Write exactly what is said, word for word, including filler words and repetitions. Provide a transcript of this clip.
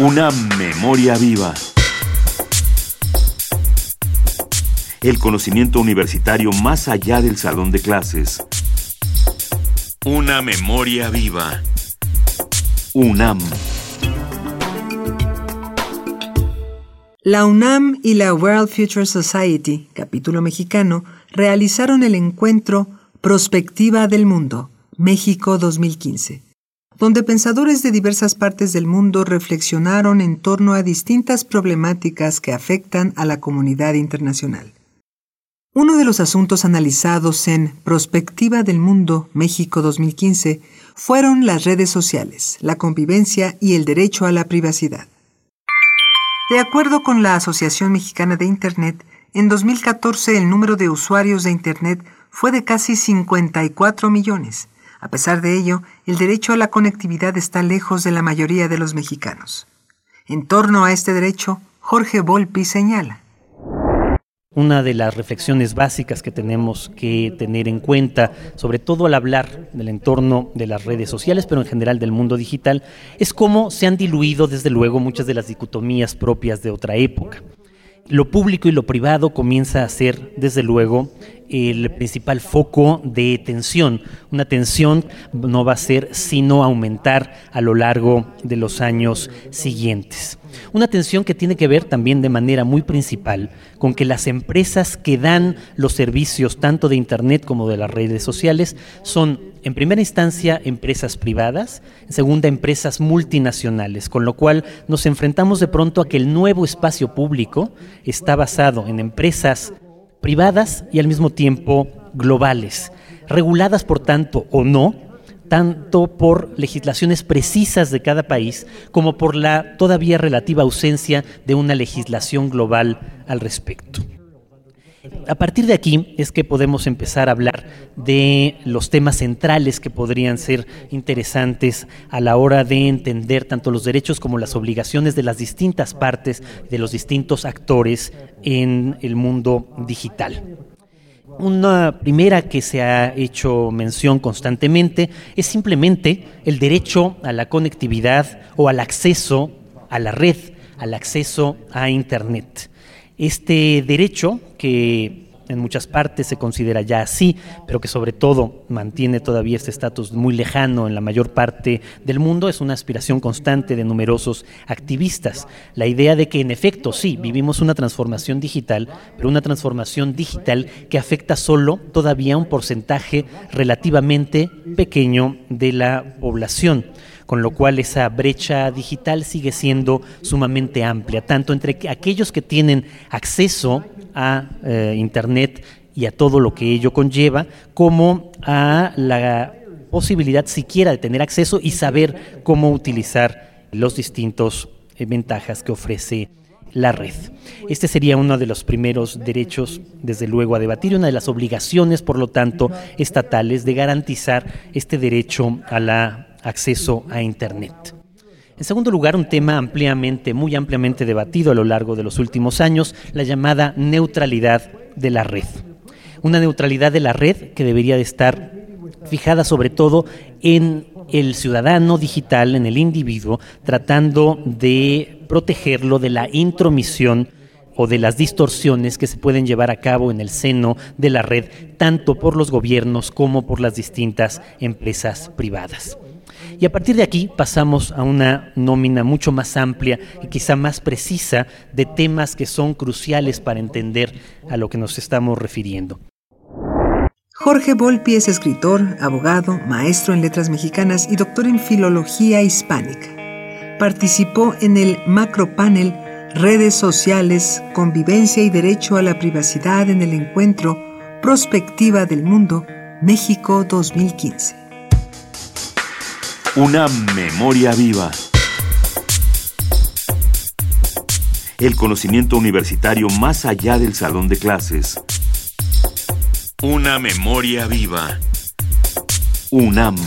Una memoria viva. El conocimiento universitario más allá del salón de clases. Una memoria viva. UNAM. La UNAM y la World Future Society, capítulo mexicano, realizaron el encuentro Prospectiva del Mundo, México dos mil quince, donde pensadores de diversas partes del mundo reflexionaron en torno a distintas problemáticas que afectan a la comunidad internacional. Uno de los asuntos analizados en Prospectiva del Mundo, México dos mil quince, fueron las redes sociales, la convivencia y el derecho a la privacidad. De acuerdo con la Asociación Mexicana de Internet, en dos mil catorce el número de usuarios de Internet fue de casi cincuenta y cuatro millones. A pesar de ello, el derecho a la conectividad está lejos de la mayoría de los mexicanos. En torno a este derecho, Jorge Volpi señala. Una de las reflexiones básicas que tenemos que tener en cuenta, sobre todo al hablar del entorno de las redes sociales, pero en general del mundo digital, es cómo se han diluido, desde luego, muchas de las dicotomías propias de otra época. Lo público y lo privado comienza a ser, desde luego, el principal foco de tensión. Una tensión no va a ser sino aumentar a lo largo de los años siguientes. Una tensión que tiene que ver también de manera muy principal con que las empresas que dan los servicios tanto de Internet como de las redes sociales son, en primera instancia, empresas privadas, en segunda, empresas multinacionales, con lo cual nos enfrentamos de pronto a que el nuevo espacio público está basado en empresas privadas y al mismo tiempo globales, reguladas por tanto o no, tanto por legislaciones precisas de cada país como por la todavía relativa ausencia de una legislación global al respecto. A partir de aquí es que podemos empezar a hablar de los temas centrales que podrían ser interesantes a la hora de entender tanto los derechos como las obligaciones de las distintas partes, de los distintos actores en el mundo digital. Una primera que se ha hecho mención constantemente es simplemente el derecho a la conectividad o al acceso a la red, al acceso a Internet. Este derecho, que en muchas partes se considera ya así, pero que sobre todo mantiene todavía este estatus muy lejano en la mayor parte del mundo, es una aspiración constante de numerosos activistas. La idea de que en efecto sí, vivimos una transformación digital, pero una transformación digital que afecta solo todavía un porcentaje relativamente pequeño de la población, con lo cual esa brecha digital sigue siendo sumamente amplia, tanto entre aquellos que tienen acceso a eh, Internet y a todo lo que ello conlleva, como a la posibilidad siquiera de tener acceso y saber cómo utilizar los distintos eh, ventajas que ofrece la red. Este sería uno de los primeros derechos, desde luego, a debatir, una de las obligaciones, por lo tanto, estatales de garantizar este derecho a la acceso a Internet. En segundo lugar, un tema ampliamente, muy ampliamente debatido a lo largo de los últimos años, la llamada neutralidad de la red. Una neutralidad de la red que debería de estar fijada sobre todo en el ciudadano digital, en el individuo, tratando de protegerlo de la intromisión o de las distorsiones que se pueden llevar a cabo en el seno de la red, tanto por los gobiernos como por las distintas empresas privadas. Y a partir de aquí pasamos a una nómina mucho más amplia y quizá más precisa de temas que son cruciales para entender a lo que nos estamos refiriendo. Jorge Volpi es escritor, abogado, maestro en letras mexicanas y doctor en filología hispánica. Participó en el macropanel Redes sociales, convivencia y derecho a la privacidad en el encuentro Prospectiva del Mundo, México dos mil quince. Una memoria viva. El conocimiento universitario más allá del salón de clases. Una memoria viva. UNAM.